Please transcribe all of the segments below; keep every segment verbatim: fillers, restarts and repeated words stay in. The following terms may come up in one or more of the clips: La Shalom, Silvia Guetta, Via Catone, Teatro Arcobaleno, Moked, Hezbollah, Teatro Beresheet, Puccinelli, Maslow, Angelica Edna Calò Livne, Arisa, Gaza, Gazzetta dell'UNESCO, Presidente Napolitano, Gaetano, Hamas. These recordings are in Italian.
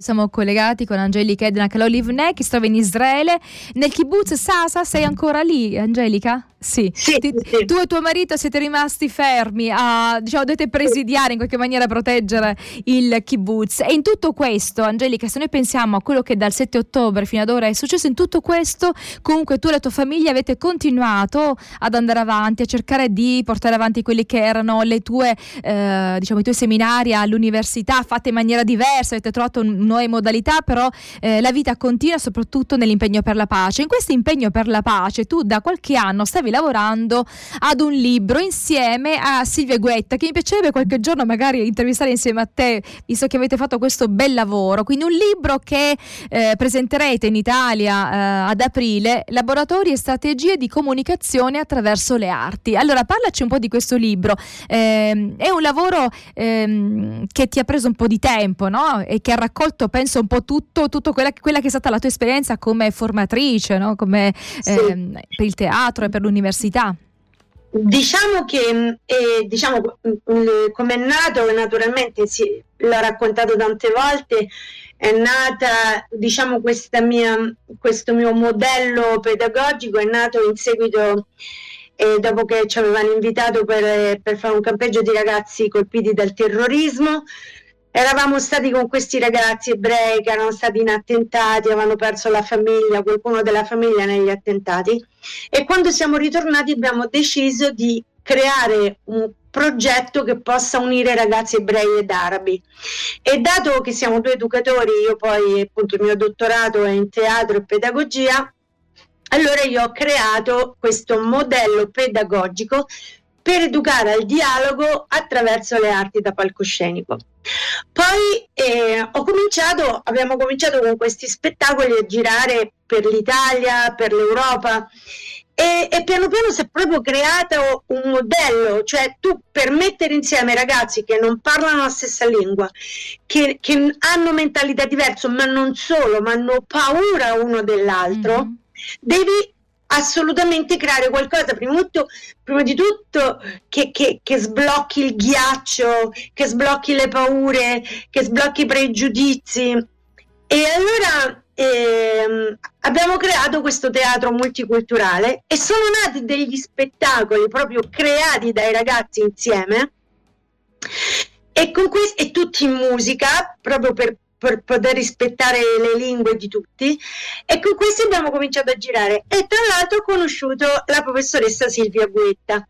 Siamo collegati con Angelica Edna Calò Livne che si trova in Israele, nel kibbutz Sasa. Sei ancora lì, Angelica? Sì. sì, Ti, sì. Tu e tuo marito siete rimasti fermi a, diciamo, dovete presidiare in qualche maniera, proteggere il kibbutz. E in tutto questo, Angelica, se noi pensiamo a quello che dal sette ottobre fino ad ora è successo, in tutto questo comunque tu e la tua famiglia avete continuato ad andare avanti, a cercare di portare avanti quelli che erano le tue, eh, diciamo, i tuoi seminari all'università, fatte in maniera diversa, avete trovato un nuove modalità, però eh, la vita continua, soprattutto nell'impegno per la pace. In questo impegno per la pace tu da qualche anno stavi lavorando ad un libro insieme a Silvia Guetta, che mi piacerebbe qualche giorno magari intervistare insieme a te, visto che avete fatto questo bel lavoro. Quindi un libro che eh, presenterete in Italia eh, ad aprile, Laboratori e strategie di comunicazione attraverso le arti. Allora parlaci un po' di questo libro. Eh, è un lavoro eh, che ti ha preso un po' di tempo, no? E che ha raccolto, penso, un po' tutto, tutto quella, quella che è stata la tua esperienza come formatrice, no? Come, sì. eh, per il teatro e per l'università. Diciamo che eh, diciamo, come è nato, naturalmente sì, l'ho raccontato tante volte, è nata, diciamo, questa mia, questo mio modello pedagogico è nato in seguito, eh, dopo che ci avevano invitato per, per fare un campeggio di ragazzi colpiti dal terrorismo. Eravamo stati con questi ragazzi ebrei che erano stati in attentati, avevano perso la famiglia, qualcuno della famiglia negli attentati, e quando siamo ritornati abbiamo deciso di creare un progetto che possa unire ragazzi ebrei ed arabi. E dato che siamo due educatori, io poi appunto il mio dottorato è in teatro e pedagogia, allora io ho creato questo modello pedagogico per educare al dialogo attraverso le arti da palcoscenico. Poi eh, ho cominciato, abbiamo cominciato con questi spettacoli a girare per l'Italia, per l'Europa, e, e piano piano si è proprio creato un modello, cioè tu per mettere insieme ragazzi che non parlano la stessa lingua, che, che hanno mentalità diverse, ma non solo, ma hanno paura uno dell'altro, mm-hmm. devi assolutamente creare qualcosa prima, tutto, prima di tutto che, che, che sblocchi il ghiaccio, che sblocchi le paure, che sblocchi i pregiudizi. E allora ehm, abbiamo creato questo teatro multiculturale e sono nati degli spettacoli proprio creati dai ragazzi insieme, e, con que- e tutti in musica, proprio per per poter rispettare le lingue di tutti, e con questi abbiamo cominciato a girare. E tra l'altro ho conosciuto la professoressa Silvia Guetta,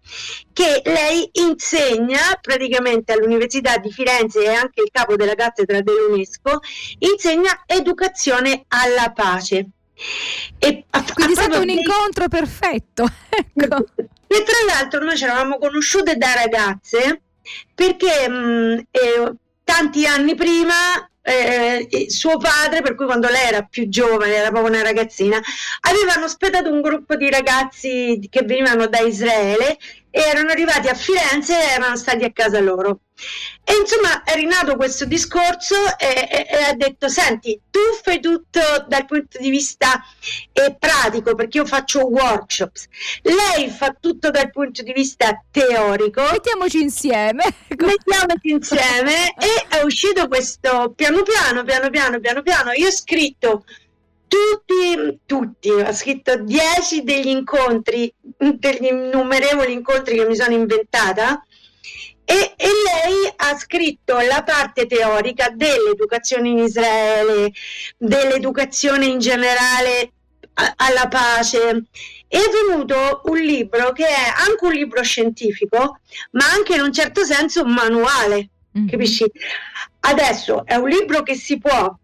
che lei insegna praticamente all'Università di Firenze, e anche il capo della Gazzetta dell'UNESCO, insegna educazione alla pace. E a, quindi è stato un dei... incontro perfetto, ecco. E tra l'altro noi ci eravamo conosciute da ragazze perché mh, eh, tanti anni prima Eh, suo padre, per cui quando lei era più giovane, era proprio una ragazzina, avevano ospitato un gruppo di ragazzi che venivano da Israele e erano arrivati a Firenze e erano stati a casa loro, e insomma è rinato questo discorso, e, e, e ha detto: senti, tu fai tutto dal punto di vista eh, pratico, perché io faccio workshops, lei fa tutto dal punto di vista teorico, mettiamoci insieme mettiamoci insieme e è uscito questo piano piano piano piano piano piano io ho scritto Tutti, tutti, ho scritto dieci degli incontri, degli innumerevoli incontri che mi sono inventata, e, e lei ha scritto la parte teorica dell'educazione in Israele, dell'educazione in generale a, alla pace. È venuto un libro che è anche un libro scientifico, ma anche in un certo senso un manuale, mm-hmm. capisci? Adesso è un libro che si può,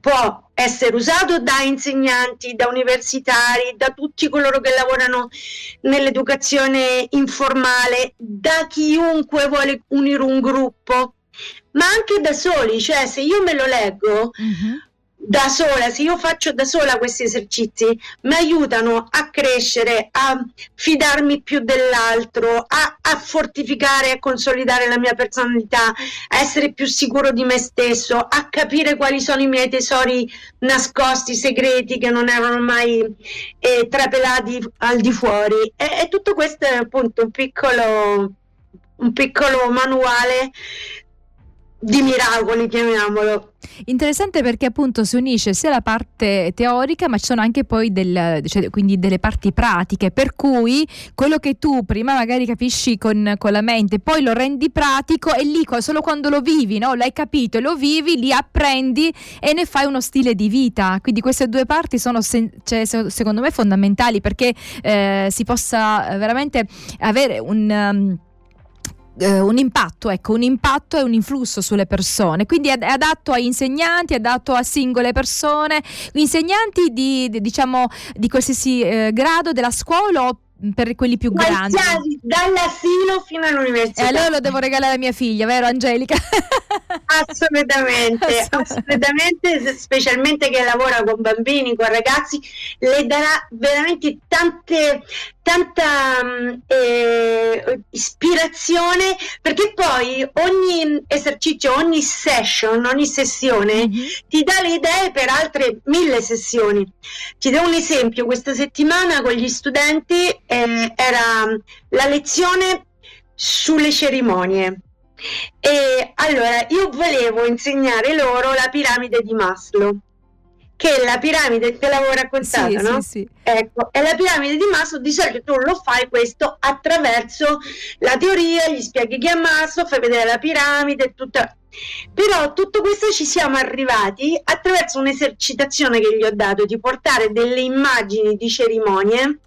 può essere usato da insegnanti, da universitari, da tutti coloro che lavorano nell'educazione informale, da chiunque vuole unire un gruppo, ma anche da soli. Cioè, se io me lo leggo uh-huh. da sola, se io faccio da sola questi esercizi, mi aiutano a crescere, a fidarmi più dell'altro, a, a fortificare, a consolidare la mia personalità, a essere più sicuro di me stesso, a capire quali sono i miei tesori nascosti, segreti, che non erano mai eh, trapelati al di fuori. E, e tutto questo è appunto un piccolo, un piccolo manuale di miracoli, chiamiamolo. Interessante, perché appunto si unisce sia la parte teorica, ma ci sono anche poi del, cioè, quindi delle parti pratiche, per cui quello che tu prima magari capisci con, con la mente, poi lo rendi pratico, e lì solo quando lo vivi, no? L'hai capito e lo vivi, li apprendi e ne fai uno stile di vita. Quindi queste due parti sono sen- cioè, secondo me fondamentali, perché eh, si possa veramente avere un... Um, un impatto, ecco, un impatto e un influsso sulle persone. Quindi è adatto agli insegnanti, è adatto a singole persone, insegnanti di, di diciamo di qualsiasi eh, grado della scuola, o per quelli più grandi, dall'asilo fino all'università. E allora lo devo regalare a mia figlia, vero Angelica? Assolutamente, assolutamente, specialmente che lavora con bambini, con ragazzi, le darà veramente tante tanta eh, ispirazione, perché poi ogni esercizio, ogni session, ogni sessione ti dà le idee per altre mille sessioni. Ti do un esempio: questa settimana con gli studenti eh, era la lezione sulle cerimonie, e allora io volevo insegnare loro la piramide di Maslow, che è la piramide, te l'avevo raccontata, sì, no? Sì, sì. Ecco, è la piramide di Maslow. Di solito tu lo fai questo attraverso la teoria, gli spieghi chi è Maslow, fai vedere la piramide, tutta. Però tutto questo ci siamo arrivati attraverso un'esercitazione che gli ho dato, di portare delle immagini di cerimonie.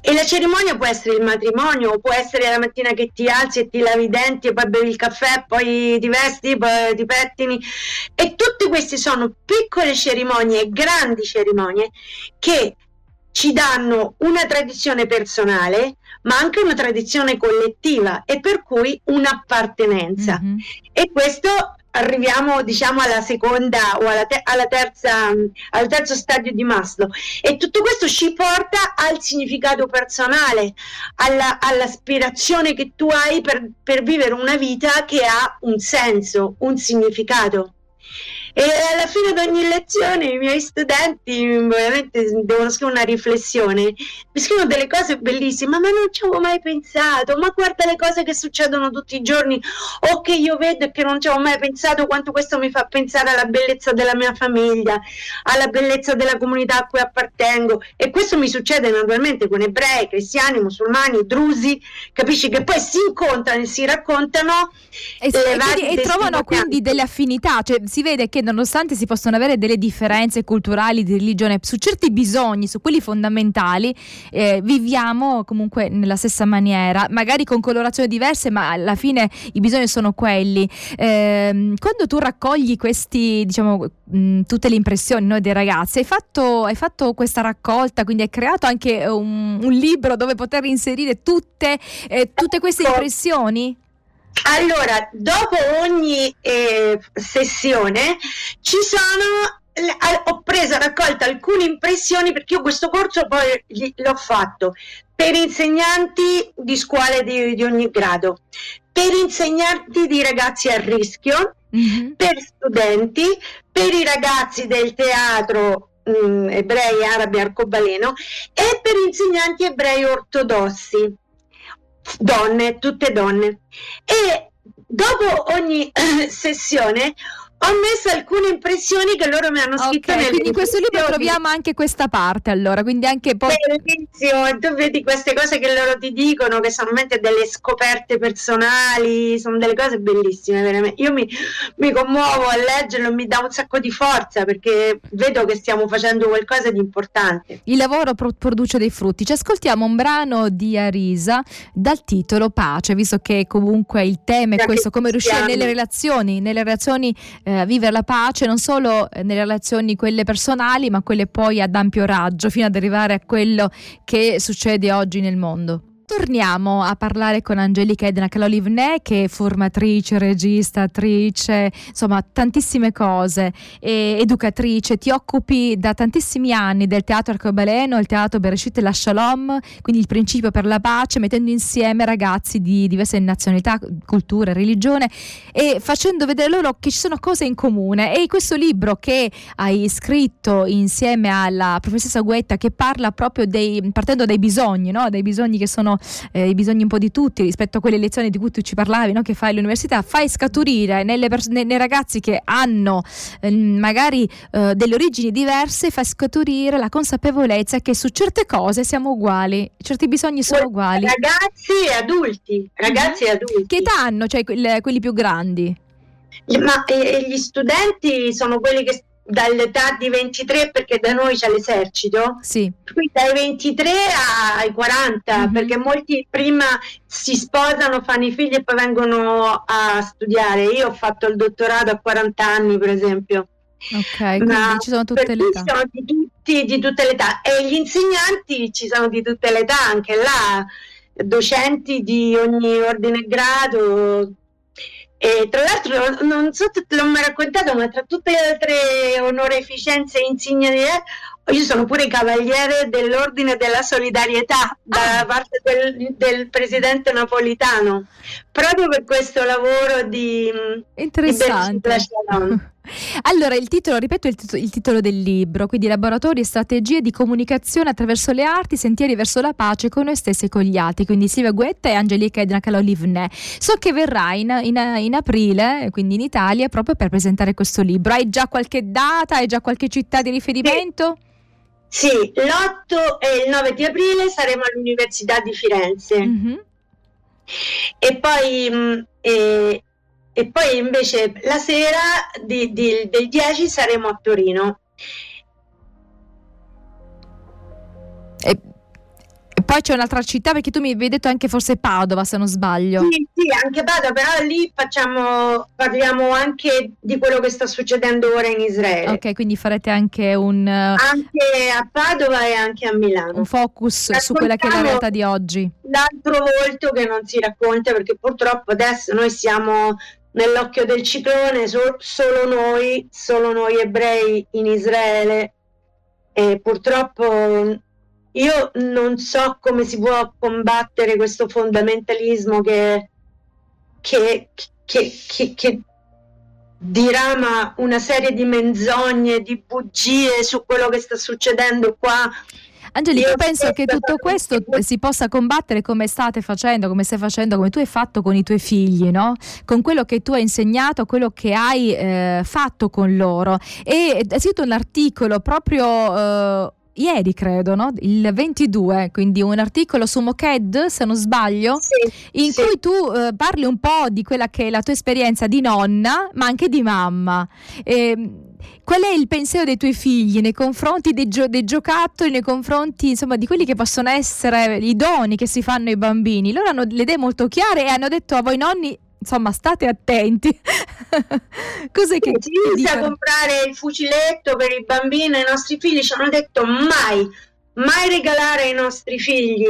E la cerimonia può essere il matrimonio, può essere la mattina che ti alzi e ti lavi i denti e poi bevi il caffè, poi ti vesti, poi ti pettini, e tutte queste sono piccole cerimonie, grandi cerimonie, che ci danno una tradizione personale, ma anche una tradizione collettiva, e per cui un'appartenenza. Mm-hmm. E questo arriviamo, diciamo, alla seconda o alla, te- alla terza, al terzo stadio di Maslow, e tutto questo ci porta al significato personale, alla, all'aspirazione che tu hai per, per vivere una vita che ha un senso, un significato. E alla fine di ogni lezione i miei studenti veramente devono scrivere una riflessione, mi scrivono delle cose bellissime: ma non ci avevo mai pensato, ma guarda le cose che succedono tutti i giorni, o che io vedo e che non ci avevo mai pensato, quanto questo mi fa pensare alla bellezza della mia famiglia, alla bellezza della comunità a cui appartengo. E questo mi succede naturalmente con ebrei, cristiani, musulmani, drusi, capisci, che poi si incontrano e si raccontano e, e, e trovano quindi delle affinità, cioè si vede che nonostante si possono avere delle differenze culturali, di religione, su certi bisogni, su quelli fondamentali, eh, viviamo comunque nella stessa maniera, magari con colorazioni diverse, ma alla fine i bisogni sono quelli. Eh, quando tu raccogli questi, diciamo, mh, tutte le impressioni, no, dei ragazzi, hai fatto, hai fatto questa raccolta, quindi hai creato anche un, un libro dove poter inserire tutte, eh, tutte queste impressioni? Allora, dopo ogni eh, sessione ci sono, ho preso, raccolta alcune impressioni, perché io questo corso poi l'ho fatto per insegnanti di scuole di, di ogni grado, per insegnanti di ragazzi a rischio, mm-hmm. per studenti, per i ragazzi del teatro mh, ebrei, arabi, arcobaleno, e per insegnanti ebrei ortodossi. Donne, tutte donne. E dopo ogni sessione ho messo alcune impressioni che loro mi hanno scritto. Okay, quindi in questo libro troviamo anche questa parte, allora, quindi anche poi... Benissimo, tu vedi queste cose che loro ti dicono, che sono veramente delle scoperte personali, sono delle cose bellissime, veramente. Io mi, mi commuovo a leggerlo, mi dà un sacco di forza, perché vedo che stiamo facendo qualcosa di importante. Il lavoro pro- produce dei frutti. Ci ascoltiamo un brano di Arisa dal titolo Pace, visto che comunque il tema è da questo, come riuscire nelle relazioni, nelle relazioni... Eh, a vivere la pace, non solo nelle relazioni quelle personali, ma quelle poi ad ampio raggio, fino ad arrivare a quello che succede oggi nel mondo. Torniamo a parlare con Angelica Edna Calò Livne, che è formatrice, regista, attrice, insomma tantissime cose, e educatrice. Ti occupi da tantissimi anni del Teatro Arcobaleno, il Teatro Beresheet e La Shalom, quindi il principio per la pace, mettendo insieme ragazzi di diverse nazionalità, culture, religione, e facendo vedere loro che ci sono cose in comune. E questo libro che hai scritto insieme alla professoressa Guetta, che parla proprio dei, partendo dai bisogni, no? Dai bisogni che sono sono eh, i bisogni un po' di tutti rispetto a quelle lezioni di cui tu ci parlavi, no? Che fai all'università, fai scaturire nelle pers- nei, nei ragazzi che hanno eh, magari eh, delle origini diverse, fai scaturire la consapevolezza che su certe cose siamo uguali, certi bisogni sono uguali. Ragazzi e adulti, ragazzi e adulti. Che età hanno, cioè que- quelli più grandi? Ma e, e gli studenti sono quelli che dall'età di ventitré, perché da noi c'è l'esercito, sì, quindi dai ventitré ai quaranta, mm-hmm, perché molti prima si sposano, fanno i figli e poi vengono a studiare. Io ho fatto il dottorato a quaranta anni, per esempio. Ok, quindi ma ci sono tutte le età. Sono di, tutti, di tutte le età, e gli insegnanti ci sono di tutte le età, anche là, docenti di ogni ordine e grado. E tra l'altro non so se te l'ho mai raccontato, ma tra tutte le altre onoreficenze e insignie io sono pure cavaliere dell'ordine della solidarietà da ah. parte del, del presidente Napolitano, proprio per questo lavoro di interessante di La Shalom. Allora il titolo, ripeto il, tit- il titolo del libro, quindi Laboratori e strategie di comunicazione attraverso le arti, sentieri verso la pace con noi stessi e con gli altri, quindi Silvia Guetta e Angelica Edna Calò Livne. So che verrà in, in, in aprile, quindi in Italia, proprio per presentare questo libro. Hai già qualche data, hai già qualche città di riferimento? Sì, sì, l'otto e il nove di aprile saremo all'Università di Firenze, mm-hmm, e poi mh, e... e poi invece la sera di, di, del dieci saremo a Torino. E, e poi c'è un'altra città, perché tu mi avevi detto anche forse Padova, se non sbaglio. Sì, sì, anche Padova, però lì facciamo, parliamo anche di quello che sta succedendo ora in Israele. Ok, quindi farete anche un... Anche a Padova e anche a Milano. Un focus su quella che è la realtà di oggi. L'altro volto che non si racconta, perché purtroppo adesso noi siamo... nell'occhio del ciclone, so, solo noi, solo noi ebrei in Israele, e purtroppo io non so come si può combattere questo fondamentalismo che, che, che, che, che dirama una serie di menzogne, di bugie su quello che sta succedendo qua. Angelica, io penso che tutto questo si possa combattere come state facendo, come stai facendo, come tu hai fatto con i tuoi figli, no? Con quello che tu hai insegnato, quello che hai eh, fatto con loro. E è scritto un articolo proprio eh, ieri, credo, no? Il ventidue, quindi un articolo su Moked, se non sbaglio, sì, in sì. cui tu eh, parli un po' di quella che è la tua esperienza di nonna, ma anche di mamma. E qual è il pensiero dei tuoi figli nei confronti dei, gio- dei giocattoli, nei confronti insomma di quelli che possono essere i doni che si fanno ai bambini? Loro hanno le idee molto chiare e hanno detto a voi nonni, insomma, state attenti. Cos'è sì, che ci inizia a comprare il fuciletto per i bambini? I nostri figli ci hanno detto mai, mai regalare ai nostri figli,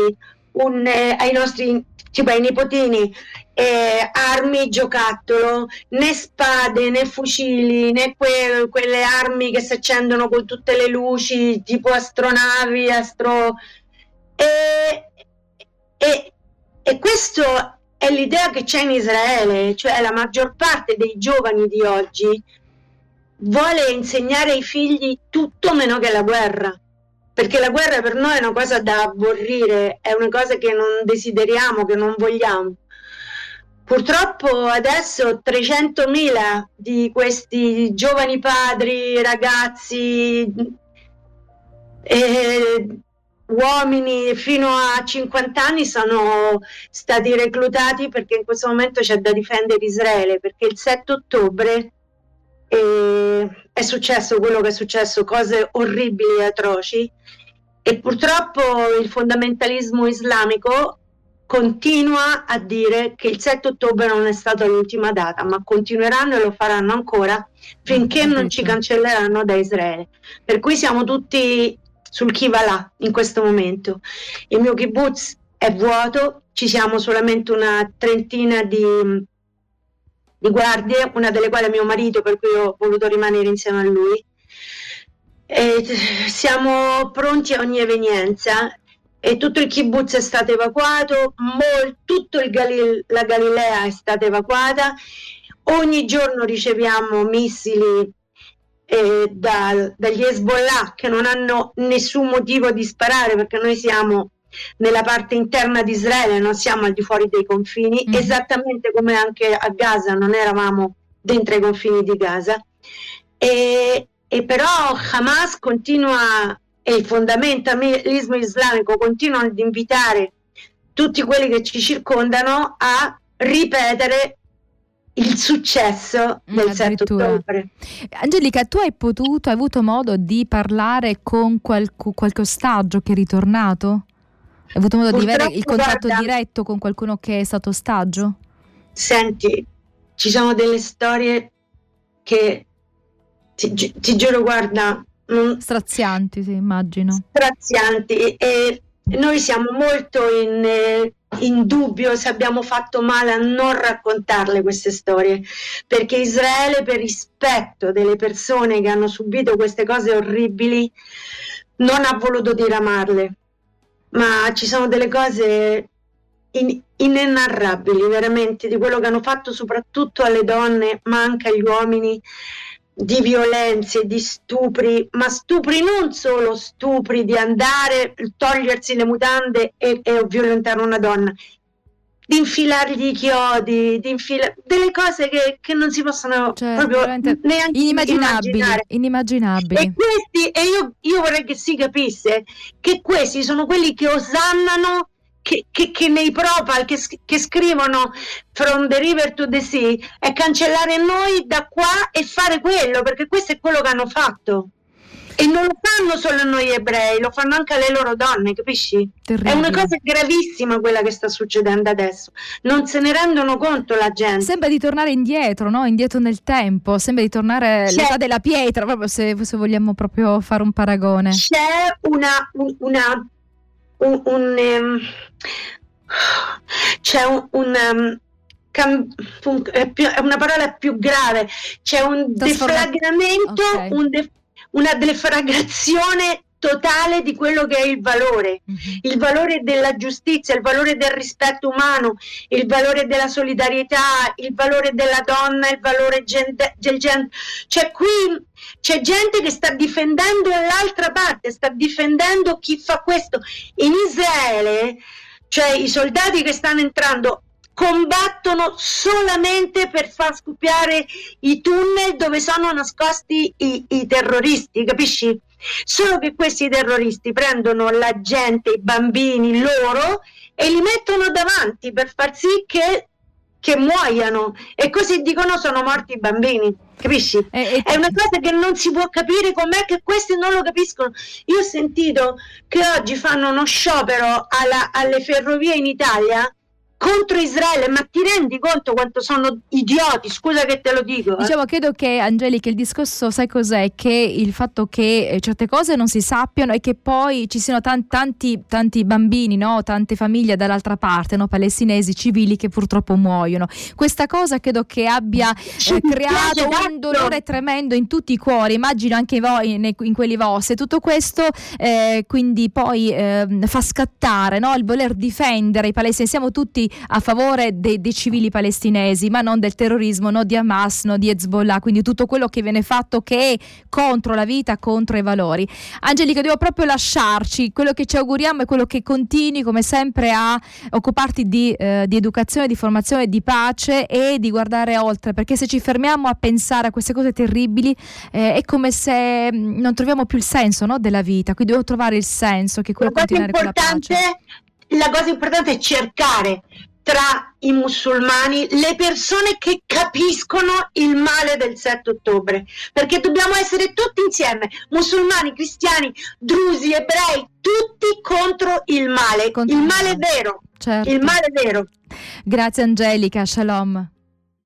un, eh, ai nostri tipo ai nipotini, Eh, armi giocattolo, né spade né fucili, né que- quelle armi che si accendono con tutte le luci, tipo astronavi, astro e, e, e questo è l'idea che c'è in Israele, cioè la maggior parte dei giovani di oggi vuole insegnare ai figli tutto meno che la guerra, perché la guerra per noi è una cosa da aborrire, è una cosa che non desideriamo, che non vogliamo. Purtroppo adesso trecentomila di questi giovani padri, ragazzi, eh, uomini fino a cinquanta anni sono stati reclutati, perché in questo momento c'è da difendere Israele, perché il sette ottobre eh, è successo quello che è successo, cose orribili e atroci, e purtroppo il fondamentalismo islamico continua a dire che il sette ottobre non è stata l'ultima data, ma continueranno e lo faranno ancora finché non ci cancelleranno da Israele. Per cui siamo tutti sul chi va là in questo momento. Il mio kibbutz è vuoto, ci siamo solamente una trentina di, di guardie, una delle quali è mio marito, per cui ho voluto rimanere insieme a lui. E siamo pronti a ogni evenienza. E tutto il kibbutz è stato evacuato, mol, tutto il Galil, la Galilea è stata evacuata, ogni giorno riceviamo missili eh, da, dagli Hezbollah, che non hanno nessun motivo di sparare, perché noi siamo nella parte interna di Israele, non siamo al di fuori dei confini, mm. esattamente come anche a Gaza non eravamo dentro i confini di Gaza. E, e però Hamas continua, e il fondamentalismo islamico continua ad invitare tutti quelli che ci circondano a ripetere il successo del sette ottobre. Angelica, tu hai potuto, hai avuto modo di parlare con qualcu, qualche ostaggio che è ritornato? Hai avuto modo Purtroppo, di avere il contatto guarda, diretto con qualcuno che è stato ostaggio? Senti, ci sono delle storie che ti, gi- ti giuro, guarda, mh, strazianti, sì, immagino. Strazianti, e noi siamo molto in eh, in dubbio se abbiamo fatto male a non raccontarle queste storie, perché Israele, per rispetto delle persone che hanno subito queste cose orribili, non ha voluto diramarle, ma ci sono delle cose in, inenarrabili veramente, di quello che hanno fatto soprattutto alle donne ma anche agli uomini, di violenze, di stupri, ma stupri non solo stupri di andare, togliersi le mutande e, e violentare una donna, di infilargli i chiodi, di infila- delle cose che, che non si possono, cioè, proprio neanche inimmaginabili, immaginare. inimmaginabili. E questi, e io, io vorrei che si capisse che questi sono quelli che osannano, Che, che, che nei propal che, che scrivono From the River to the Sea, è cancellare noi da qua e fare quello, perché questo è quello che hanno fatto, e non lo fanno solo noi ebrei, lo fanno anche le loro donne, capisci? Terribile. È una cosa gravissima quella che sta succedendo adesso, non se ne rendono conto la gente. Sembra di tornare indietro, no? Indietro nel tempo, sembra di tornare c'è, l'età della pietra, proprio se, se vogliamo proprio fare un paragone. C'è una, un, una Un, un, um, c'è un, un, um, cam, un è, più, è una parola più grave, c'è un deflagramento, okay. un def, una deflagrazione totale di quello che è il valore, mm-hmm. il valore della giustizia, il valore del rispetto umano, il valore della solidarietà, il valore della donna, il valore gente, del genere. Cioè qui c'è gente che sta difendendo l'altra parte, sta difendendo chi fa questo. In Israele, cioè i soldati che stanno entrando combattono solamente per far scoppiare i tunnel dove sono nascosti i, i terroristi, capisci? Solo che questi terroristi prendono la gente, i bambini loro, e li mettono davanti per far sì che, che muoiano, e così dicono sono morti i bambini, capisci? E, e... È una cosa che non si può capire, com'è che questi non lo capiscono. Io ho sentito che oggi fanno uno sciopero alla, alle ferrovie in Italia contro Israele, ma ti rendi conto quanto sono idioti? Scusa che te lo dico. Eh. Diciamo, credo che, Angelica, il discorso, sai cos'è? Che il fatto che eh, certe cose non si sappiano, e che poi ci siano tan- tanti tanti bambini, no? Tante famiglie dall'altra parte, no? Palestinesi, civili, che purtroppo muoiono. Questa cosa credo che abbia eh, creato un dolore tremendo in tutti i cuori, immagino anche voi, in, in quelli vostri. Tutto questo eh, quindi poi eh, fa scattare, no? Il voler difendere i palestinesi. Siamo tutti a favore dei, dei civili palestinesi, ma non del terrorismo, no di Hamas, no di Hezbollah, quindi tutto quello che viene fatto che è contro la vita, contro i valori. Angelica, devo proprio lasciarci, quello che ci auguriamo è quello che continui come sempre a occuparti di, eh, di educazione, di formazione, di pace e di guardare oltre, perché se ci fermiamo a pensare a queste cose terribili eh, è come se non troviamo più il senso, no, della vita, quindi devo trovare il senso, che è quello di continuare con la pace. La cosa importante è cercare tra i musulmani le persone che capiscono il male del sette ottobre, perché dobbiamo essere tutti insieme, musulmani, cristiani, drusi, ebrei, tutti contro il male, contro il male vero, certo. il male vero. Grazie Angelica, shalom.